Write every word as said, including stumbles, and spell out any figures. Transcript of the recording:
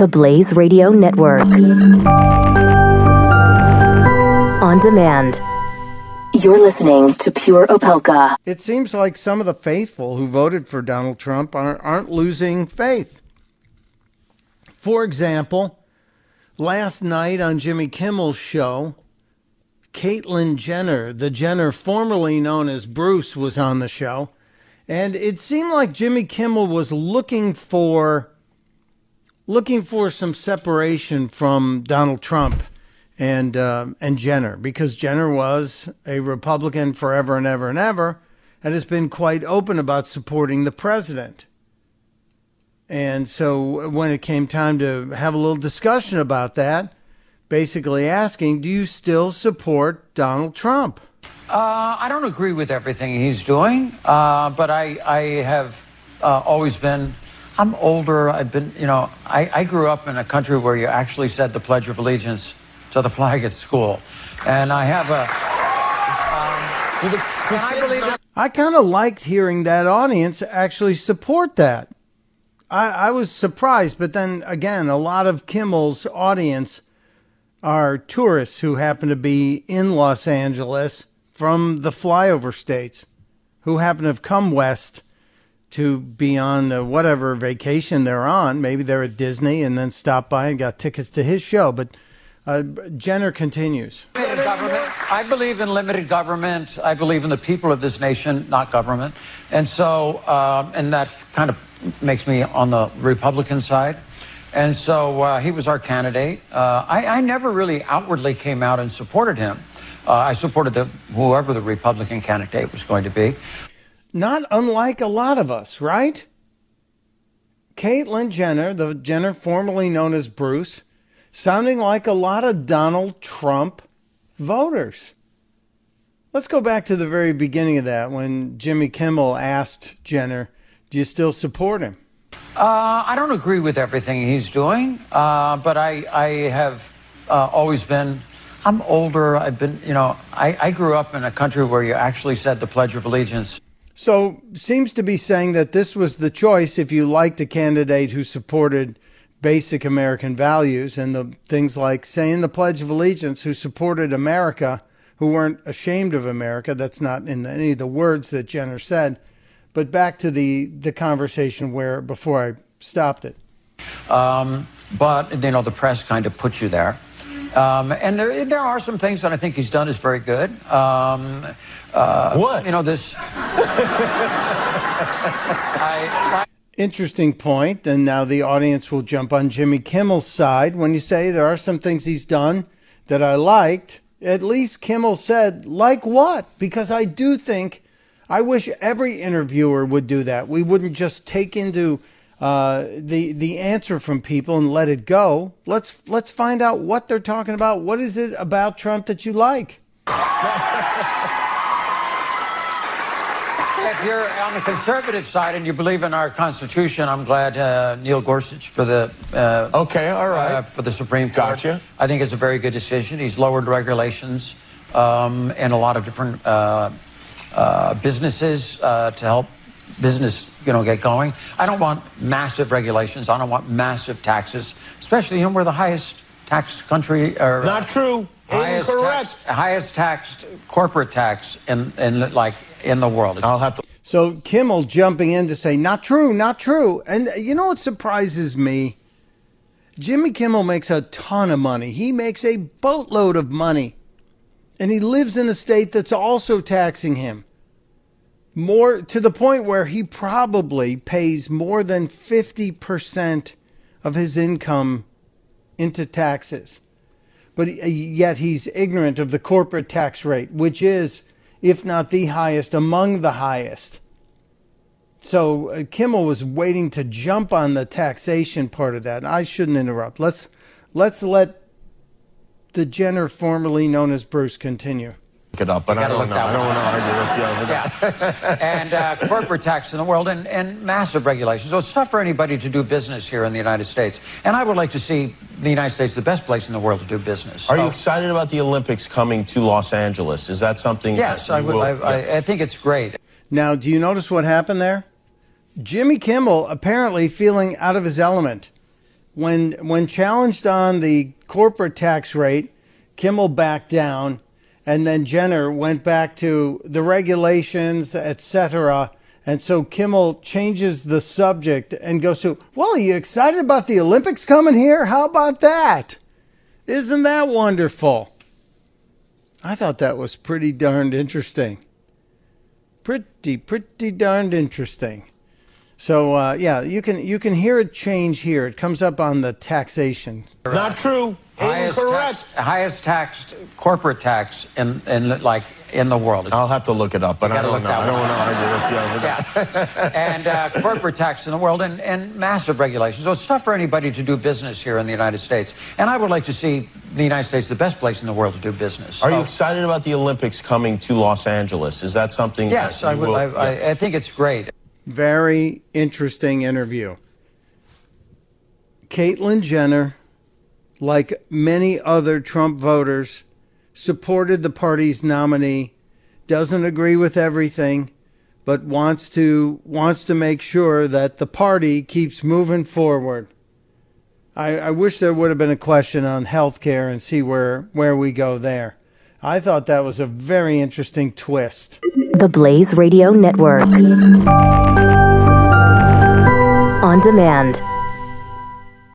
The Blaze Radio Network. On demand. You're listening to Pure Opelka. It seems like some of the faithful who voted for Donald Trump aren't, aren't losing faith. For example, last night on Jimmy Kimmel's show, Caitlyn Jenner, the Jenner formerly known as Bruce, was on the show. And it seemed like Jimmy Kimmel was looking for looking for some separation from Donald Trump and uh, and Jenner, because Jenner was a Republican forever and ever and ever, and has been quite open about supporting the president. And so when it came time to have a little discussion about that, basically asking, do you still support Donald Trump? Uh, I don't agree with everything he's doing, uh, but I, I have uh, always been, I'm older, I've been, you know, I, I grew up in a country where you actually said the Pledge of Allegiance to the flag at school. And I have a... Um, the, and I believe that- I kind of liked hearing that audience actually support that. I, I was surprised, but then again, a lot of Kimmel's audience are tourists who happen to be in Los Angeles from the flyover states, who happen to have come west to be on uh, whatever vacation they're on. Maybe they're at Disney and then stopped by and got tickets to his show. But uh, Jenner continues. I believe in limited government. I believe in the people of this nation, not government. And so, um, and that kind of makes me on the Republican side. And so uh, he was our candidate. Uh, I, I never really outwardly came out and supported him. Uh, I supported the, whoever the Republican candidate was going to be. Not unlike a lot of us, right? Caitlyn Jenner, the Jenner formerly known as Bruce, sounding like a lot of Donald Trump voters. Let's go back to the very beginning of that when Jimmy Kimmel asked Jenner, do you still support him? Uh, I don't agree with everything he's doing, uh, but I, I have uh, always been, I'm older, I've been, you know, I, I grew up in a country where you actually said the Pledge of Allegiance. So seems to be saying that this was the choice if you liked a candidate who supported basic American values and the things like saying the Pledge of Allegiance, who supported America, who weren't ashamed of America. That's not in the, any of the words that Jenner said. But back to the, the conversation where before I stopped it. Um, but, you know, the press kind of put you there. Um, and there there are some things that I think he's done is very good. Um, uh, what? You know, this... I, I... Interesting point. And now the audience will jump on Jimmy Kimmel's side when you say there are some things he's done that I liked. At least Kimmel said, like what? Because I do think... I wish every interviewer would do that. We wouldn't just take into uh, the the answer from people and let it go. Let's let's find out what they're talking about. What is it about Trump that you like? If you're on the conservative side and you believe in our Constitution, I'm glad uh, Neil Gorsuch for the uh, okay, all right, uh, for the Supreme Court. Gotcha. I think it's a very good decision. He's lowered regulations um, and a lot of different. Uh, Uh, businesses uh, to help business, you know, get going. I don't want massive regulations. I don't want massive taxes, especially, you know, we're the highest taxed country. Or, Not true. Highest taxed, highest taxed corporate tax in, in like in the world. It's- I'll have to. So Kimmel jumping in to say, not true, not true. And you know what surprises me? Jimmy Kimmel makes a ton of money. He makes a boatload of money. And he lives in a state that's also taxing him. More to the point where he probably pays more than fifty percent of his income into taxes. But yet he's ignorant of the corporate tax rate, which is, if not the highest, among the highest. So Kimmel was waiting to jump on the taxation part of that. I shouldn't interrupt. Let's let's let the Jenner formerly known as Bruce continue. Look it up, but I don't know. I don't want to argue with you. Yeah. And uh, corporate tax in the world and, and massive regulations. So it's tough for anybody to do business here in the United States. And I would like to see the United States the best place in the world to do business. Are so, you excited about the Olympics coming to Los Angeles? Is that something? Yes, that I would. Will, I, yeah. I, I think it's great. Now, do you notice what happened there? Jimmy Kimmel apparently feeling out of his element. when when challenged on the corporate tax rate, Kimmel backed down, and then Jenner went back to the regulations, et cetera. And so Kimmel changes the subject and goes to, well, are you excited about the Olympics coming here? How about that? Isn't that wonderful? I thought that was pretty darned interesting. Pretty, pretty darned interesting. So, uh, yeah, you can you can hear it change here. It comes up on the taxation. Not true. Highest Incorrect. Tax, highest taxed corporate tax in, in like in the world. It's, I'll have to look it up, but I don't know. I don't want to argue with you over that. Yeah. And uh, corporate tax in the world and, and massive regulations. So it's tough for anybody to do business here in the United States. And I would like to see the United States the best place in the world to do business. Are so, you excited about the Olympics coming to Los Angeles? Is that something? Yes, that I would. Will, I, yeah. I, I think it's great. Very interesting interview. Caitlyn Jenner, like many other Trump voters, supported the party's nominee, doesn't agree with everything, but wants to wants to make sure that the party keeps moving forward. I, I wish there would have been a question on health care and see where, where we go there. I thought that was a very interesting twist. The Blaze Radio Network. On demand.